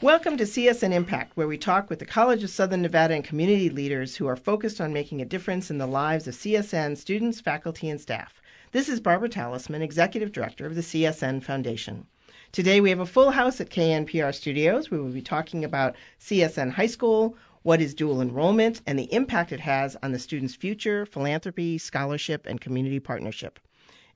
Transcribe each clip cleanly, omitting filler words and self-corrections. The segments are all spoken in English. Welcome to CSN Impact, where we talk with the College of Southern Nevada and community leaders who are focused on making a difference in the lives of CSN students, faculty, and staff. This is Barbara Talisman, Executive Director of the CSN Foundation. Today we have a full house at KNPR Studios. We will be talking about CSN High School, what is dual enrollment, and the impact it has on the students' future, philanthropy, scholarship, and community partnership.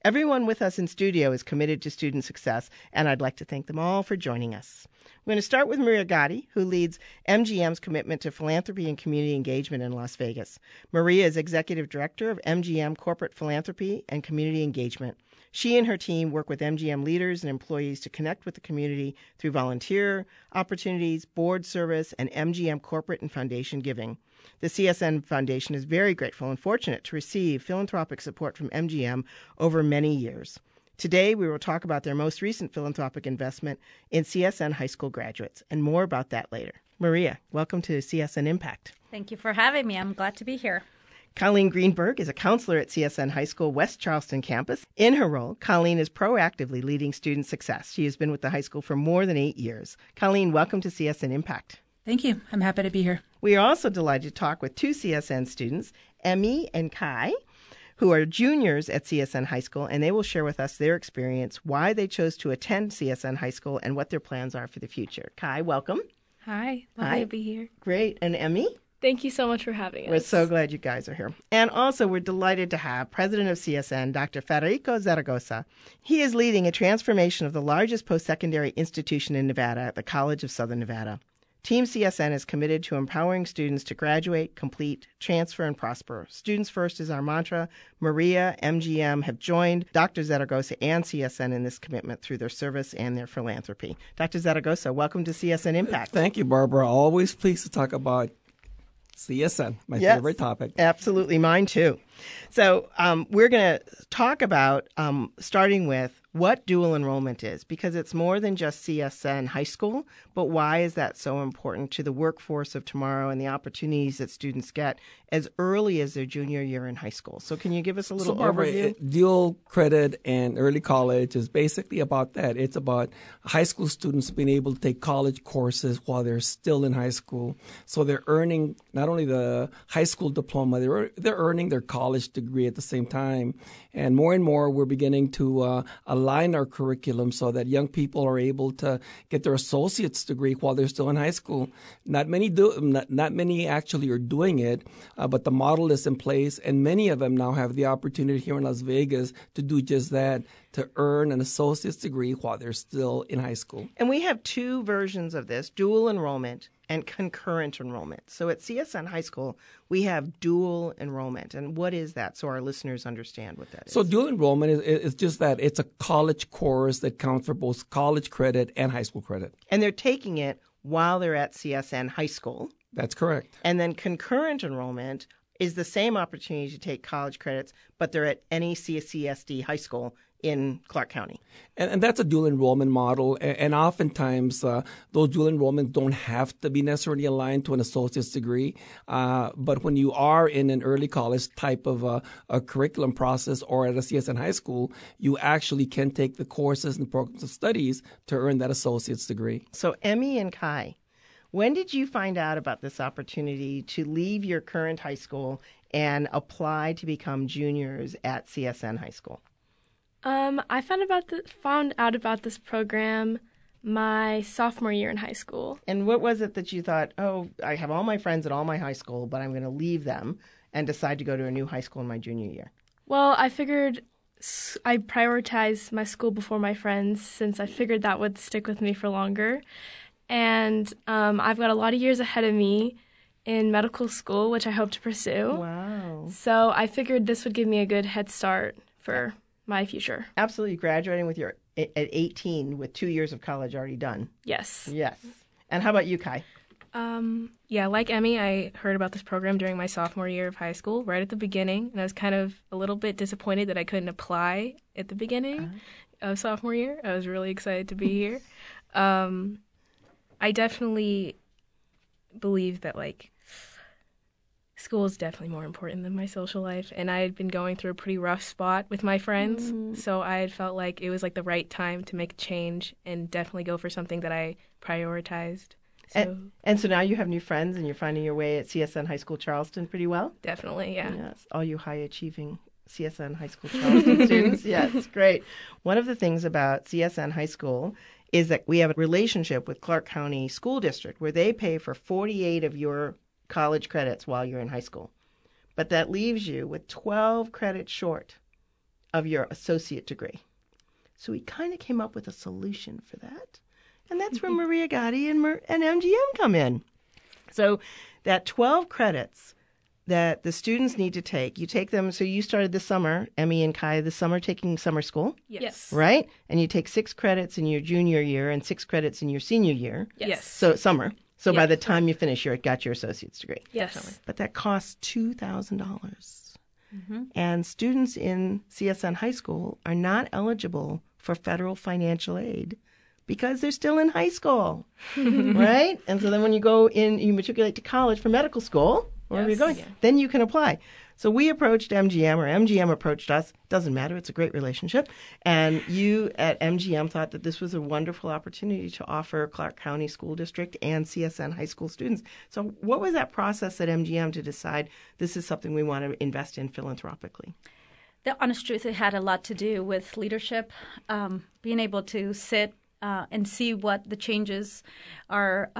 Everyone with us in studio is committed to student success, and I'd like to thank them all for joining us. We're going to start with Maria Gatti, who leads MGM's commitment to philanthropy and community engagement in Las Vegas. Maria is Executive Director of MGM Corporate Philanthropy and Community Engagement. She and her team work with MGM leaders and employees to connect with the community through volunteer opportunities, board service, and MGM corporate and foundation giving. The CSN Foundation is very grateful and fortunate to receive philanthropic support from MGM over many years. Today, we will talk about their most recent philanthropic investment in CSN high school graduates, and more about that later. Maria, welcome to CSN Impact. Thank you for having me. I'm glad to be here. Colleen Greenberg is a counselor at CSN High School West Charleston campus. In her role, Colleen is proactively leading student success. She has been with the high school for more than 8 years. Colleen, welcome to CSN Impact. Thank you. I'm happy to be here. We are also delighted to talk with two CSN students, Emmy and Kai, who are juniors at CSN High School, and they will share with us their experience, why they chose to attend CSN High School, and what their plans are for the future. Kai, welcome. Hi. Lovely to be here. Great. And Emmy? Thank you so much for having us. We're so glad you guys are here. And also, we're delighted to have President of CSN, Dr. Federico Zaragoza. He is leading a transformation of the largest post-secondary institution in Nevada, the College of Southern Nevada. Team CSN is committed to empowering students to graduate, complete, transfer, and prosper. Students first is our mantra. Maria, MGM have joined Dr. Zaragoza and CSN in this commitment through their service and their philanthropy. Dr. Zaragoza, welcome to CSN Impact. Thank you, Barbara. Always pleased to talk about CSN, my favorite topic. Absolutely, mine too. So we're going to talk about, starting with what dual enrollment is, because it's more than just CSN High School, but why is that so important to the workforce of tomorrow and the opportunities that students get as early as their junior year in high school? So can you give us a little overview? Dual credit and early college is basically about that. It's about high school students being able to take college courses while they're still in high school. So they're earning not only the high school diploma, they're earning their college degree at the same time. And more, we're beginning to align our curriculum so that young people are able to get their associate's degree while they're still in high school. Not many actually are doing it, but the model is in place, and many of them now have the opportunity here in Las Vegas to do just that, to earn an associate's degree while they're still in high school. And we have two versions of this, dual enrollment and concurrent enrollment. So at CSN High School, we have dual enrollment. And what is that, so our listeners understand what that is? So dual enrollment is just that. It's a college course that counts for both college credit and high school credit. And they're taking it while they're at CSN High School. That's correct. And then concurrent enrollment is the same opportunity to take college credits, but they're at any CSD high school in Clark County. And that's a dual enrollment model. And oftentimes, those dual enrollments don't have to be necessarily aligned to an associate's degree. But when you are in an early college type of a curriculum process or at a CSN high school, you actually can take the courses and programs of studies to earn that associate's degree. So Emmy and Kai, when did you find out about this opportunity to leave your current high school and apply to become juniors at CSN High School? I found out about this program my sophomore year in high school. And what was it that you thought, oh, I have all my friends at all my high school, but I'm going to leave them and decide to go to a new high school in my junior year? Well, I figured I prioritized my school before my friends since I figured that would stick with me for longer. And I've got a lot of years ahead of me in medical school, which I hope to pursue. Wow. So I figured this would give me a good head start for my future. Absolutely. Graduating with your at 18 with 2 years of college already done. Yes. Yes. And how about you, Kai? Like Emmy, I heard about this program during my sophomore year of high school, right at the beginning, and I was kind of a little bit disappointed that I couldn't apply at the beginning of sophomore year. I was really excited to be here. I definitely believe that, school is definitely more important than my social life. And I had been going through a pretty rough spot with my friends. Mm-hmm. So I had felt like it was like the right time to make a change and definitely go for something that I prioritized. So. And so now you have new friends and you're finding your way at CSN High School Charleston pretty well? Definitely, yeah. Yes, all you high-achieving CSN High School Charleston students. Yes, great. One of the things about CSN High School is that we have a relationship with Clark County School District where they pay for 48 of your college credits while you're in high school. But that leaves you with 12 credits short of your associate degree. So we kind of came up with a solution for that. And that's where Maria Gatti and MGM come in. So that 12 credits that the students need to take, you take them, so you started this summer, Emmy and Kai, this summer taking summer school? Yes. Right? And you take 6 credits in your junior year and 6 credits in your senior year. Yes. So summer. So by the time you finish, you got your associate's degree. Yes. But that costs $2,000. Mm-hmm. And students in CSN High School are not eligible for federal financial aid because they're still in high school, right? And so then when you go in, you matriculate to college for medical school, wherever you're going, then you can apply. So we approached MGM, or MGM approached us. Doesn't matter. It's a great relationship. And you at MGM thought that this was a wonderful opportunity to offer Clark County School District and CSN High School students. So what was that process at MGM to decide this is something we want to invest in philanthropically? The honest truth, it had a lot to do with leadership, being able to sit and see what the changes are,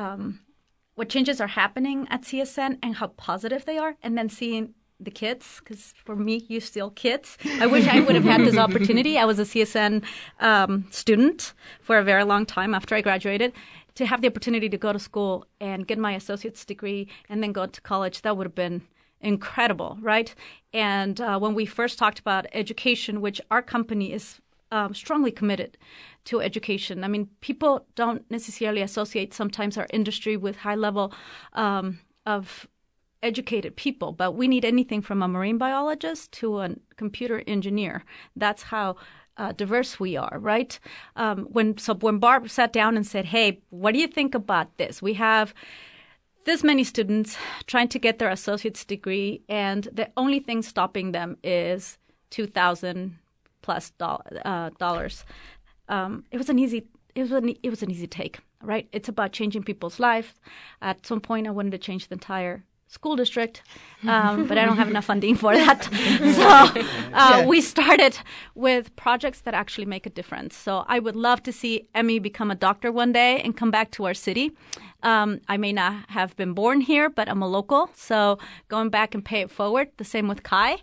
what changes are happening at CSN and how positive they are, and then seeing the kids, because for me, you're still kids. I wish I would have had this opportunity. I was a CSN student for a very long time after I graduated. To have the opportunity to go to school and get my associate's degree and then go to college, that would have been incredible, right? And when we first talked about education, which our company is strongly committed to education. I mean, people don't necessarily associate sometimes our industry with high level of educated people, but we need anything from a marine biologist to a computer engineer. That's how diverse we are, right? When Barb sat down and said, hey, what do you think about this? We have this many students trying to get their associate's degree, and the only thing stopping them is $2,000 plus. It was an easy take, right? It's about changing people's lives. At some point, I wanted to change the entire school district, but I don't have enough funding for that. So we started with projects that actually make a difference. So I would love to see Emmy become a doctor one day and come back to our city. I may not have been born here, but I'm a local. So going back and pay it forward, the same with Kai.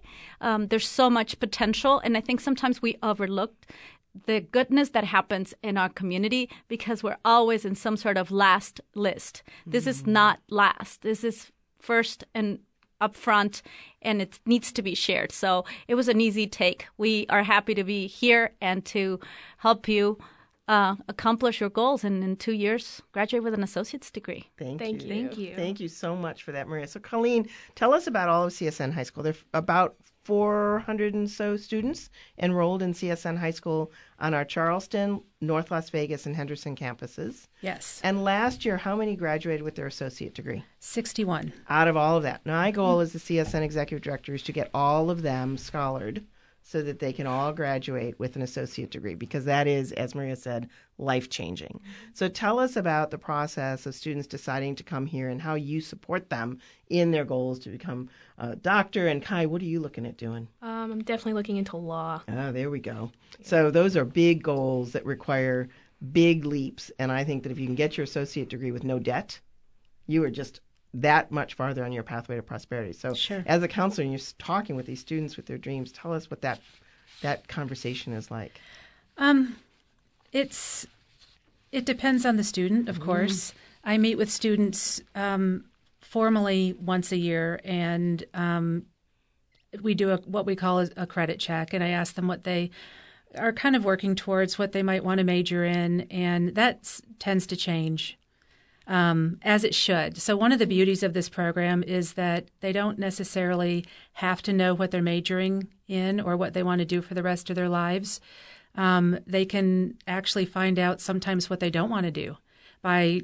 There's so much potential. And I think sometimes we overlooked the goodness that happens in our community because we're always in some sort of last list. This is not last. This is first and upfront, and it needs to be shared. So it was an easy take. We are happy to be here and to help you accomplish your goals, and in 2 years, graduate with an associate's degree. Thank you. Thank you. Thank you so much for that, Maria. So Colleen, tell us about all of CSN High School. There are about 400 and so students enrolled in CSN High School on our Charleston, North Las Vegas, and Henderson campuses. Yes. And last year, how many graduated with their associate degree? 61. Out of all of that. Now, my goal as the CSN executive director is to get all of them scholared so that they can all graduate with an associate degree, because that is, as Maria said, life-changing. So tell us about the process of students deciding to come here and how you support them in their goals to become a doctor. And Kai, what are you looking at doing? I'm definitely looking into law. Oh, there we go. So those are big goals that require big leaps. And I think that if you can get your associate degree with no debt, you are just that much farther on your pathway to prosperity. So as a counselor, and you're talking with these students with their dreams, tell us what that conversation is like. It depends on the student, of course. I meet with students formally once a year, and we do what we call a credit check, and I ask them what they are kind of working towards, what they might want to major in, and that tends to change. As it should. So one of the beauties of this program is that they don't necessarily have to know what they're majoring in or what they want to do for the rest of their lives. They can actually find out sometimes what they don't want to do by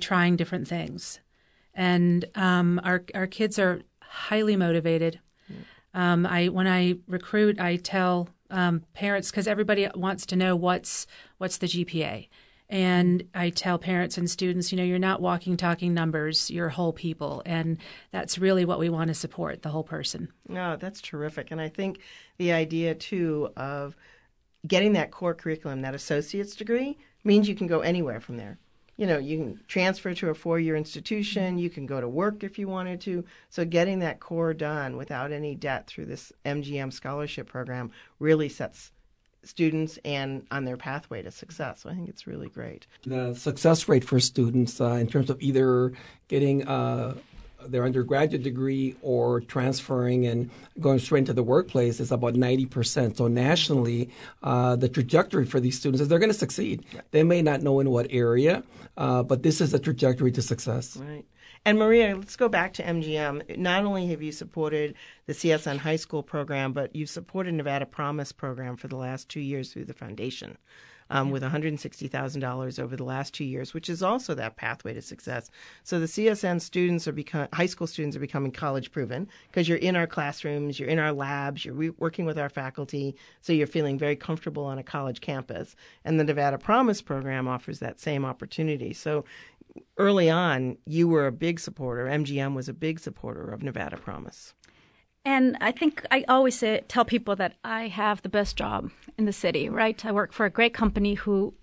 trying different things. And our kids are highly motivated. When I recruit, I tell parents, because everybody wants to know what's the GPA. And I tell parents and students, you know, you're not walking, talking numbers, you're whole people. And that's really what we want to support, the whole person. No, that's terrific. And I think the idea, too, of getting that core curriculum, that associate's degree, means you can go anywhere from there. You know, you can transfer to a four-year institution. You can go to work if you wanted to. So getting that core done without any debt through this MGM scholarship program really sets students and on their pathway to success. So I think it's really great. The success rate for students in terms of either getting their undergraduate degree or transferring and going straight into the workplace is about 90%. So nationally, the trajectory for these students is they're going to succeed. Right. They may not know in what area, but this is a trajectory to success. Right. And Maria, let's go back to MGM. Not only have you supported the CSN High School program, but you've supported Nevada Promise program for the last 2 years through the foundation. With $160,000 over the last 2 years, which is also that pathway to success. So the CSN students high school students are becoming college proven because you're in our classrooms, you're in our labs, you're working with our faculty, so you're feeling very comfortable on a college campus. And the Nevada Promise program offers that same opportunity. So early on, you were a big supporter. MGM was a big supporter of Nevada Promise. And I think I always tell people that I have the best job in the city, right? I work for a great company who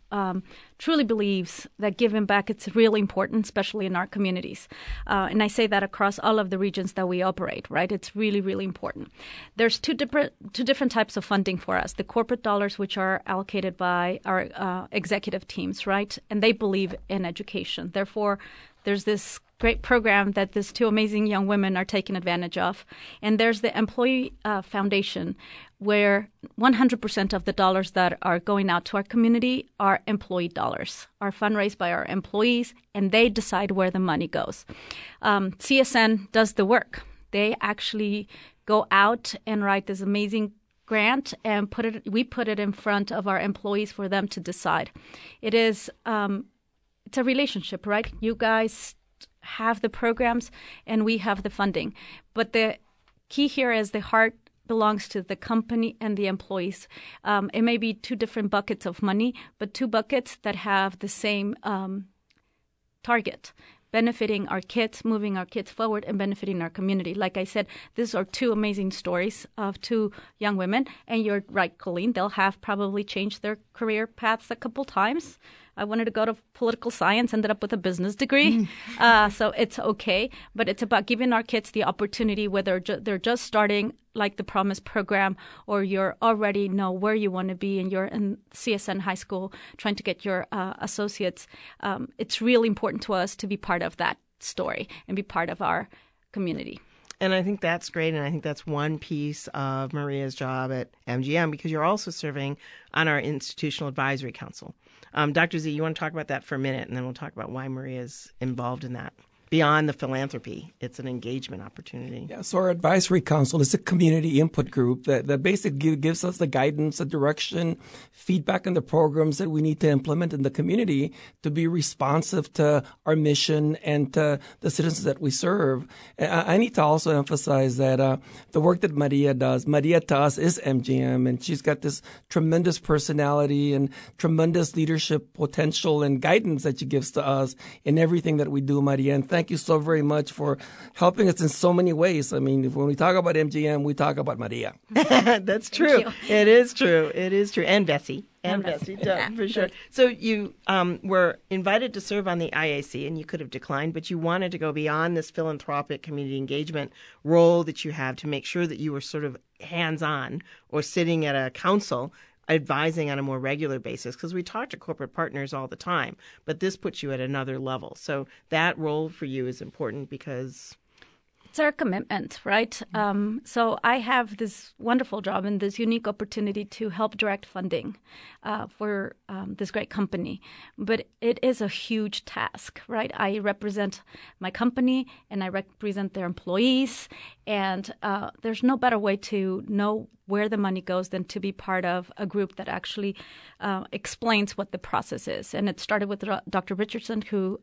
truly believes that giving back, it's really important, especially in our communities. And I say that across all of the regions that we operate, right? It's really, really important. There's two different types of funding for us. The corporate dollars, which are allocated by our executive teams, right? And they believe in education. Therefore, there's this great program that these two amazing young women are taking advantage of. And there's the employee foundation, where 100% of the dollars that are going out to our community are employee dollars, are fundraised by our employees, and they decide where the money goes. CSN does the work. They actually go out and write this amazing grant, and we put it in front of our employees for them to decide. It is it's a relationship, right? You guys have the programs and we have the funding. But the key here is the heart belongs to the company and the employees. It may be two different buckets of money, but two buckets that have the same target, benefiting our kids, moving our kids forward, and benefiting our community. Like I said, these are two amazing stories of two young women. And you're right, Colleen, they'll have probably changed their career paths a couple times. I wanted to go to political science, ended up with a business degree. So it's okay. But it's about giving our kids the opportunity, whether they're just starting like the Promise program or you're already know where you want to be and you're in CSN High School trying to get your associates. It's really important to us to be part of that story and be part of our community. And I think that's great, and I think that's one piece of Maria's job at MGM, because you're also serving on our Institutional Advisory Council. Dr. Z, you want to talk about that for a minute, and then we'll talk about why Maria's involved in that. Beyond the philanthropy, it's an engagement opportunity. Yeah, so our advisory council is a community input group that basically gives us the guidance, the direction, feedback on the programs that we need to implement in the community to be responsive to our mission and to the citizens that we serve. I need to also emphasize that the work that Maria does, Maria to us is MGM, and she's got this tremendous personality and tremendous leadership potential and guidance that she gives to us in everything that we do, Maria. And thank you so very much for helping us in so many ways. I mean, when we talk about MGM, we talk about Maria. That's true. It is true. It is true. And Bessie. And Bessie, yeah, for sure. So you were invited to serve on the IAC, and you could have declined, but you wanted to go beyond this philanthropic community engagement role that you have to make sure that you were sort of hands-on or sitting at a council advising on a more regular basis, because we talk to corporate partners all the time, but this puts you at another level. So that role for you is important because it's our commitment, right? So I have this wonderful job and this unique opportunity to help direct funding for this great company. But it is a huge task, right? I represent my company and I represent their employees. And there's no better way to know where the money goes than to be part of a group that actually explains what the process is. And it started with Dr. Richardson, who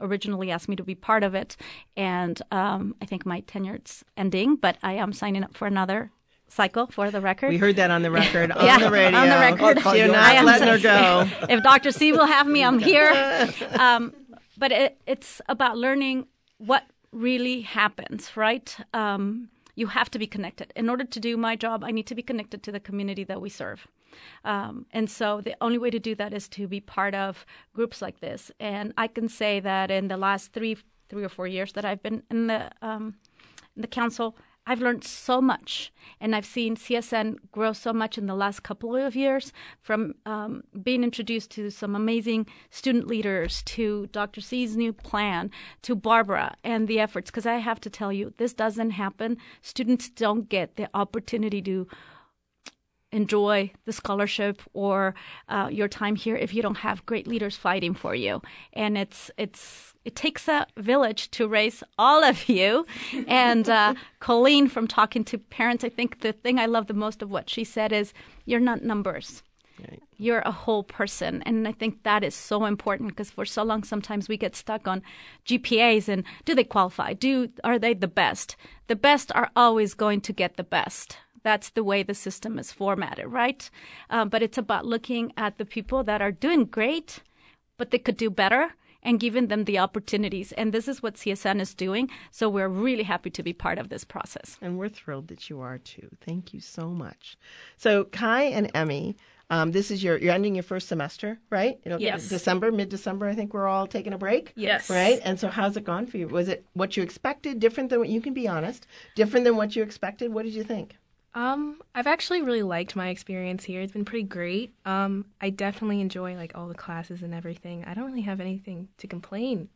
originally asked me to be part of it. And I think my tenure's ending, but I am signing up for another cycle, for the record. We heard that on the record, on the radio. On the record. You're not letting her go. If Dr. C will have me, I'm here. But it's about learning what really happens, right? You have to be connected. In order to do my job, I need to be connected to the community that we serve. And so the only way to do that is to be part of groups like this. And I can say that in the last three or four years that I've been in the council, I've learned so much, and I've seen CSN grow so much in the last couple of years, from being introduced to some amazing student leaders, to Dr. C's new plan, to Barbara and the efforts. Because I have to tell you, this doesn't happen. Students don't get the opportunity to enjoy the scholarship or your time here if you don't have great leaders fighting for you. And it takes a village to raise all of you. And Colleen, from talking to parents, I think the thing I love the most of what she said is, you're not numbers. Right. You're a whole person. And I think that is so important, because for so long sometimes we get stuck on GPAs and do they qualify? Are they the best? The best are always going to get the best. That's the way the system is formatted, right? But it's about looking at the people that are doing great, but they could do better, and giving them the opportunities. And this is what CSN is doing. So we're really happy to be part of this process. And we're thrilled that you are too. Thank you so much. So Kai and Emmy, this is you're ending your first semester, right? Yes. December, mid-December, I think we're all taking a break. Yes. Right? And so how's it gone for you? Was it what you expected? Different than what you can be honest. Different than what you expected? What did you think? I've actually really liked my experience here. It's been pretty great. I definitely enjoy all the classes and everything. I don't really have anything to complain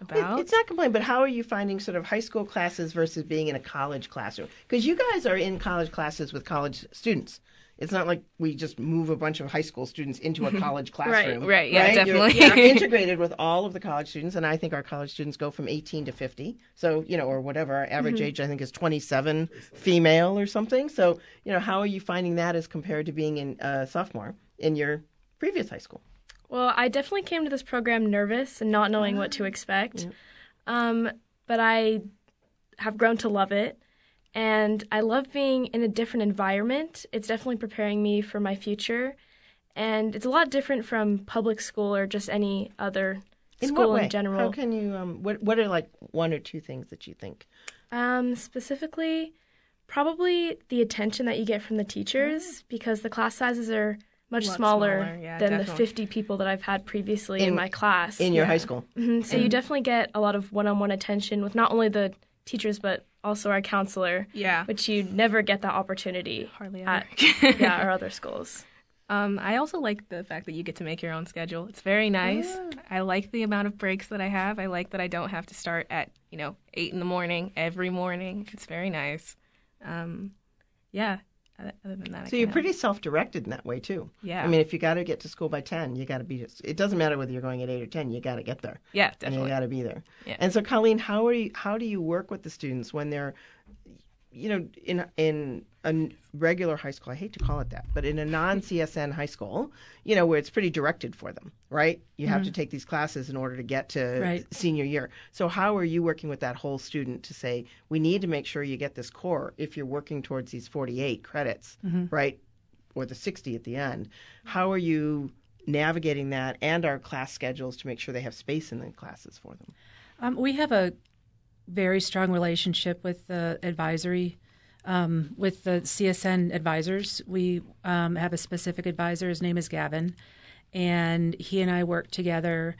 about. It's not complain, but how are you finding sort of high school classes versus being in a college classroom? Because you guys are in college classes with college students. It's not like we just move a bunch of high school students into a college classroom. Right, yeah, right? Definitely. You're integrated with all of the college students, and I think our college students go from 18 to 50, so, or whatever. Our average age, I think, is 27, female or something. So, how are you finding that as compared to being a sophomore in your previous high school? Well, I definitely came to this program nervous and not knowing what to expect, but I have grown to love it. And I love being in a different environment. It's definitely preparing me for my future. And it's a lot different from public school or just any other school in general. How can you, what are one or two things that you think? Specifically, probably the attention that you get from the teachers, because the class sizes are much smaller than the 50 people that I've had previously in my class. In your high school. Mm-hmm. So you definitely get a lot of one-on-one attention with not only the teachers, but also our counselor, which you never get that opportunity hardly ever at our other schools. I also like the fact that you get to make your own schedule. It's very nice. Yeah. I like the amount of breaks that I have. I like that I don't have to start at 8 in the morning every morning. It's very nice. Other than that, so you're pretty self-directed in that way too. Yeah. I mean, if you got to get to school by 10, you got to be. It doesn't matter whether you're going at 8 or 10. You got to get there. Yeah, definitely. And you got to be there. Yeah. And so, Colleen, how do you work with the students when they're, in a regular high school? I hate to call it that, but in a non-CSN high school, where it's pretty directed for them, right? You have to take these classes in order to get to senior year. So how are you working with that whole student to say, we need to make sure you get this core if you're working towards these 48 credits, right? Or the 60 at the end. How are you navigating that and our class schedules to make sure they have space in the classes for them? We have a very strong relationship with the advisory, with the CSN advisors. We have a specific advisor. His name is Gavin, and he and I work together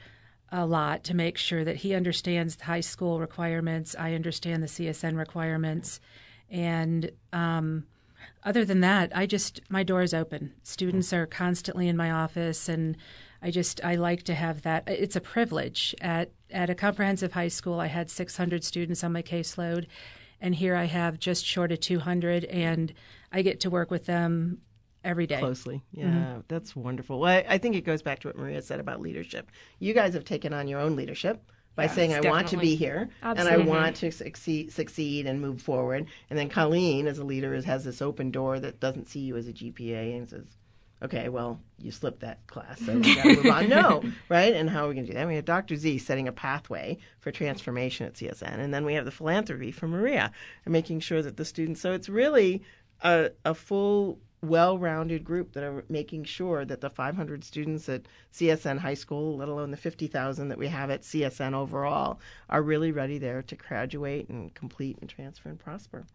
a lot to make sure that he understands the high school requirements. I understand the CSN requirements. And other than that, my door is open. Students are constantly in my office, and I like to have that. It's a privilege. At a comprehensive high school, I had 600 students on my caseload, and here I have just short of 200, and I get to work with them every day. Closely. Yeah, that's wonderful. Well, I think it goes back to what Maria said about leadership. You guys have taken on your own leadership, by saying I want to be here and I want to succeed and move forward. And then Colleen, as a leader, has this open door that doesn't see you as a GPA and says, okay, well, you slipped that class, so we gotta move on. No, right? And how are we gonna do that? We have Dr. Z setting a pathway for transformation at CSN, and then we have the philanthropy for Maria and making sure that the students. So it's really a full, well-rounded group that are making sure that the 500 students at CSN High School, let alone the 50,000 that we have at CSN overall, are really ready there to graduate and complete and transfer and prosper.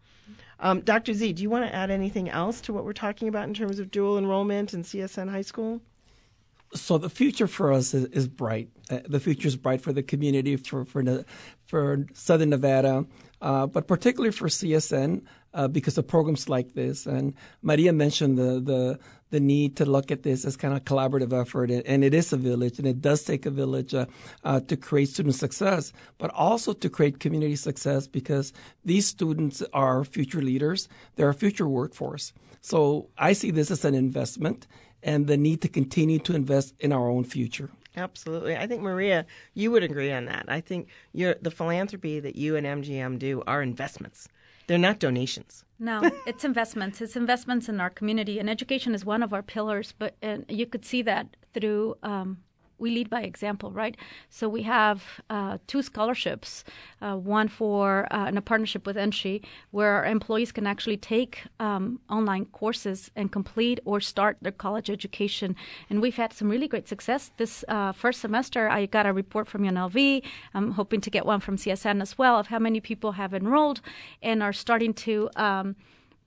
Dr. Z, do you want to add anything else to what we're talking about in terms of dual enrollment and CSN High School? So the future for us is bright. The future is bright for the community, for Southern Nevada, but particularly for CSN because of programs like this. And Maria mentioned the need to look at this as kind of a collaborative effort, and it is a village, and it does take a village to create student success, but also to create community success because these students are future leaders. They're a future workforce. So I see this as an investment and the need to continue to invest in our own future. Absolutely. I think, Maria, you would agree on that. I think the philanthropy that you and MGM do are investments. They're not donations. No, it's investments. It's investments in our community. And education is one of our pillars. But you could see that through we lead by example, right? So we have two scholarships, one for in a partnership with NCI, where our employees can actually take online courses and complete or start their college education. And we've had some really great success. This first semester, I got a report from UNLV. I'm hoping to get one from CSN as well of how many people have enrolled and are starting to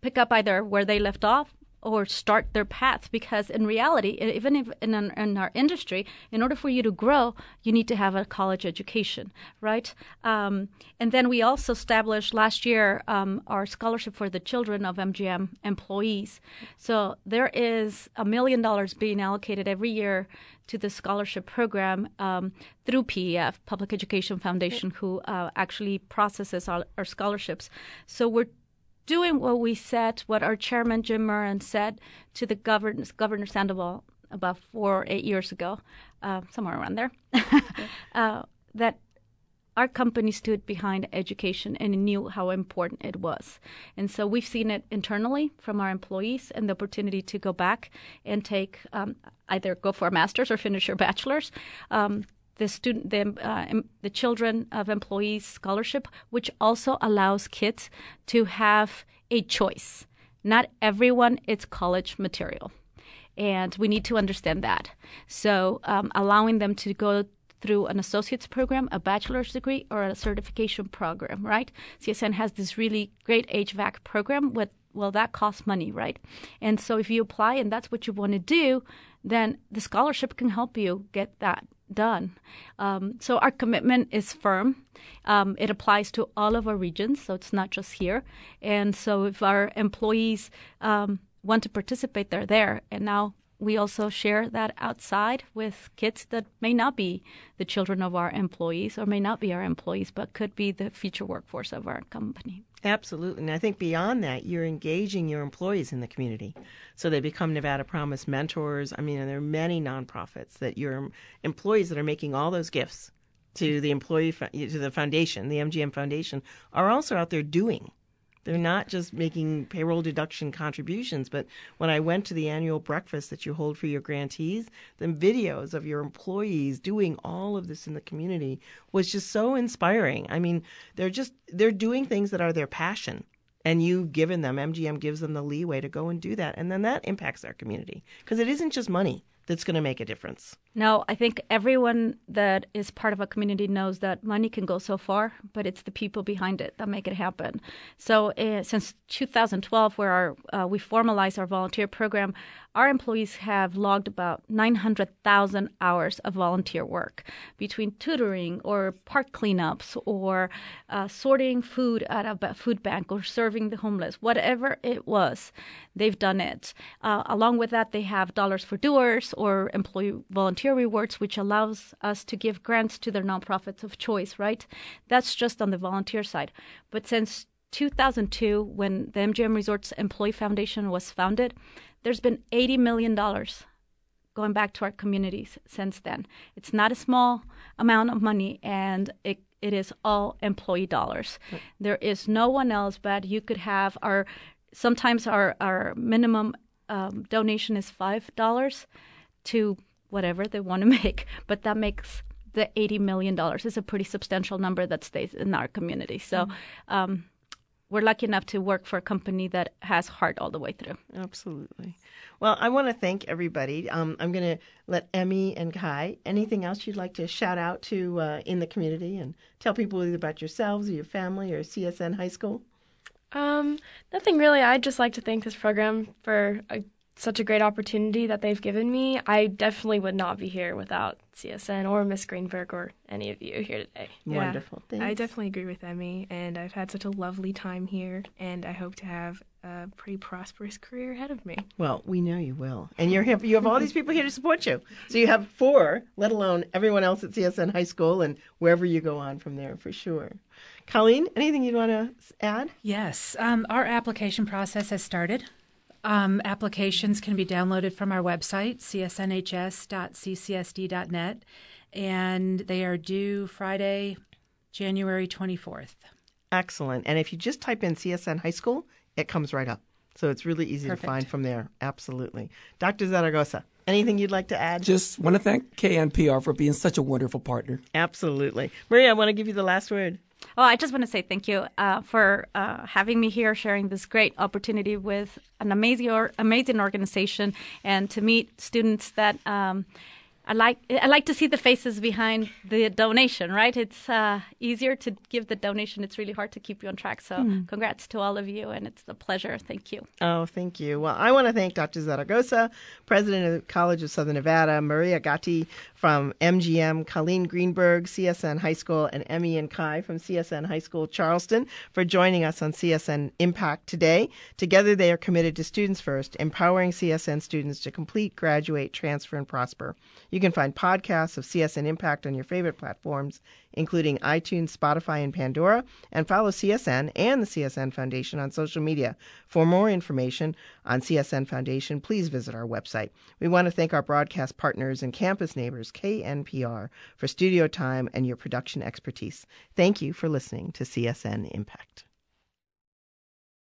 pick up either where they left off or start their path, because in reality, even if in our industry, in order for you to grow, you need to have a college education, right? And then we also established last year our scholarship for the children of MGM employees. So there is $1 million being allocated every year to the scholarship program through PEF, Public Education Foundation, who actually processes our scholarships. So we're doing what we said, what our chairman, Jim Murren, said to the Governor Sandoval about 4 or 8 years ago, somewhere around there, that our company stood behind education and knew how important it was. And so we've seen it internally from our employees and the opportunity to go back and take either go for a master's or finish your bachelor's. The children of employees scholarship, which also allows kids to have a choice. Not everyone is college material, and we need to understand that. So allowing them to go through an associate's program, a bachelor's degree, or a certification program, right? CSN has this really great HVAC program with, well, that costs money, right? And so if you apply and that's what you want to do, then the scholarship can help you get that done. So our commitment is firm. It applies to all of our regions, so it's not just here. And so if our employees want to participate, they're there. And now we also share that outside with kids that may not be the children of our employees or may not be our employees, but could be the future workforce of our company. Absolutely. And I think beyond that, you're engaging your employees in the community. So they become Nevada Promise mentors. I mean, and there are many nonprofits that your employees that are making all those gifts to the employee, to the foundation, the MGM Foundation, are also out there doing. They're not just making payroll deduction contributions, but when I went to the annual breakfast that you hold for your grantees, the videos of your employees doing all of this in the community was just so inspiring. I mean, they're doing things that are their passion, and you've given them, MGM gives them the leeway to go and do that, and then that impacts our community because it isn't just money that's going to make a difference. No, I think everyone that is part of a community knows that money can go so far, but it's the people behind it that make it happen. So since 2012, where we formalized our volunteer program, our employees have logged about 900,000 hours of volunteer work between tutoring or park cleanups or sorting food at a food bank or serving the homeless, whatever it was, they've done it. Along with that, they have dollars for doers or employee volunteer rewards, which allows us to give grants to their nonprofits of choice, right? That's just on the volunteer side. But since 2002, when the MGM Resorts Employee Foundation was founded, there's been $80 million going back to our communities since then. It's not a small amount of money, and it is all employee dollars. Right. There is no one else, but you could have sometimes our minimum donation is $5 to whatever they want to make, but that makes the $80 million. It's a pretty substantial number that stays in our community. So we're lucky enough to work for a company that has heart all the way through. Absolutely. Well, I want to thank everybody. I'm going to let Emmy and Kai, anything else you'd like to shout out to in the community and tell people either about yourselves or your family or CSN High School? Nothing really. I'd just like to thank this program for such a great opportunity that they've given me. I definitely would not be here without CSN or Miss Greenberg or any of you here today. Yeah. Wonderful. Thanks. I definitely agree with Emmy, and I've had such a lovely time here, and I hope to have a pretty prosperous career ahead of me. Well, we know you will. And you're here, you have all these people here to support you. So you have four, let alone everyone else at CSN High School and wherever you go on from there for sure. Colleen, anything you'd want to add? Yes. Our application process has started. Applications can be downloaded from our website, csnhs.ccsd.net, and they are due Friday, January 24th. Excellent. And if you just type in CSN High School, it comes right up. So it's really easy to find from there. Absolutely. Dr. Zaragoza, anything you'd like to add? Just want to thank KNPR for being such a wonderful partner. Absolutely. Maria, I want to give you the last word. Oh, I just want to say thank you for having me here, sharing this great opportunity with an amazing organization, and to meet students that I like to see the faces behind the donation, right? It's easier to give the donation. It's really hard to keep you on track. So congrats to all of you, and it's a pleasure. Thank you. Oh, thank you. Well, I want to thank Dr. Zaragoza, President of the College of Southern Nevada, Maria Gatti from MGM, Colleen Greenberg, CSN High School, and Emmy and Kai from CSN High School Charleston for joining us on CSN Impact today. Together, they are committed to Students First, empowering CSN students to complete, graduate, transfer, and prosper. You can find podcasts of CSN Impact on your favorite platforms, including iTunes, Spotify, and Pandora, and follow CSN and the CSN Foundation on social media. For more information on CSN Foundation, please visit our website. We want to thank our broadcast partners and campus neighbors, KNPR, for studio time and your production expertise. Thank you for listening to CSN Impact.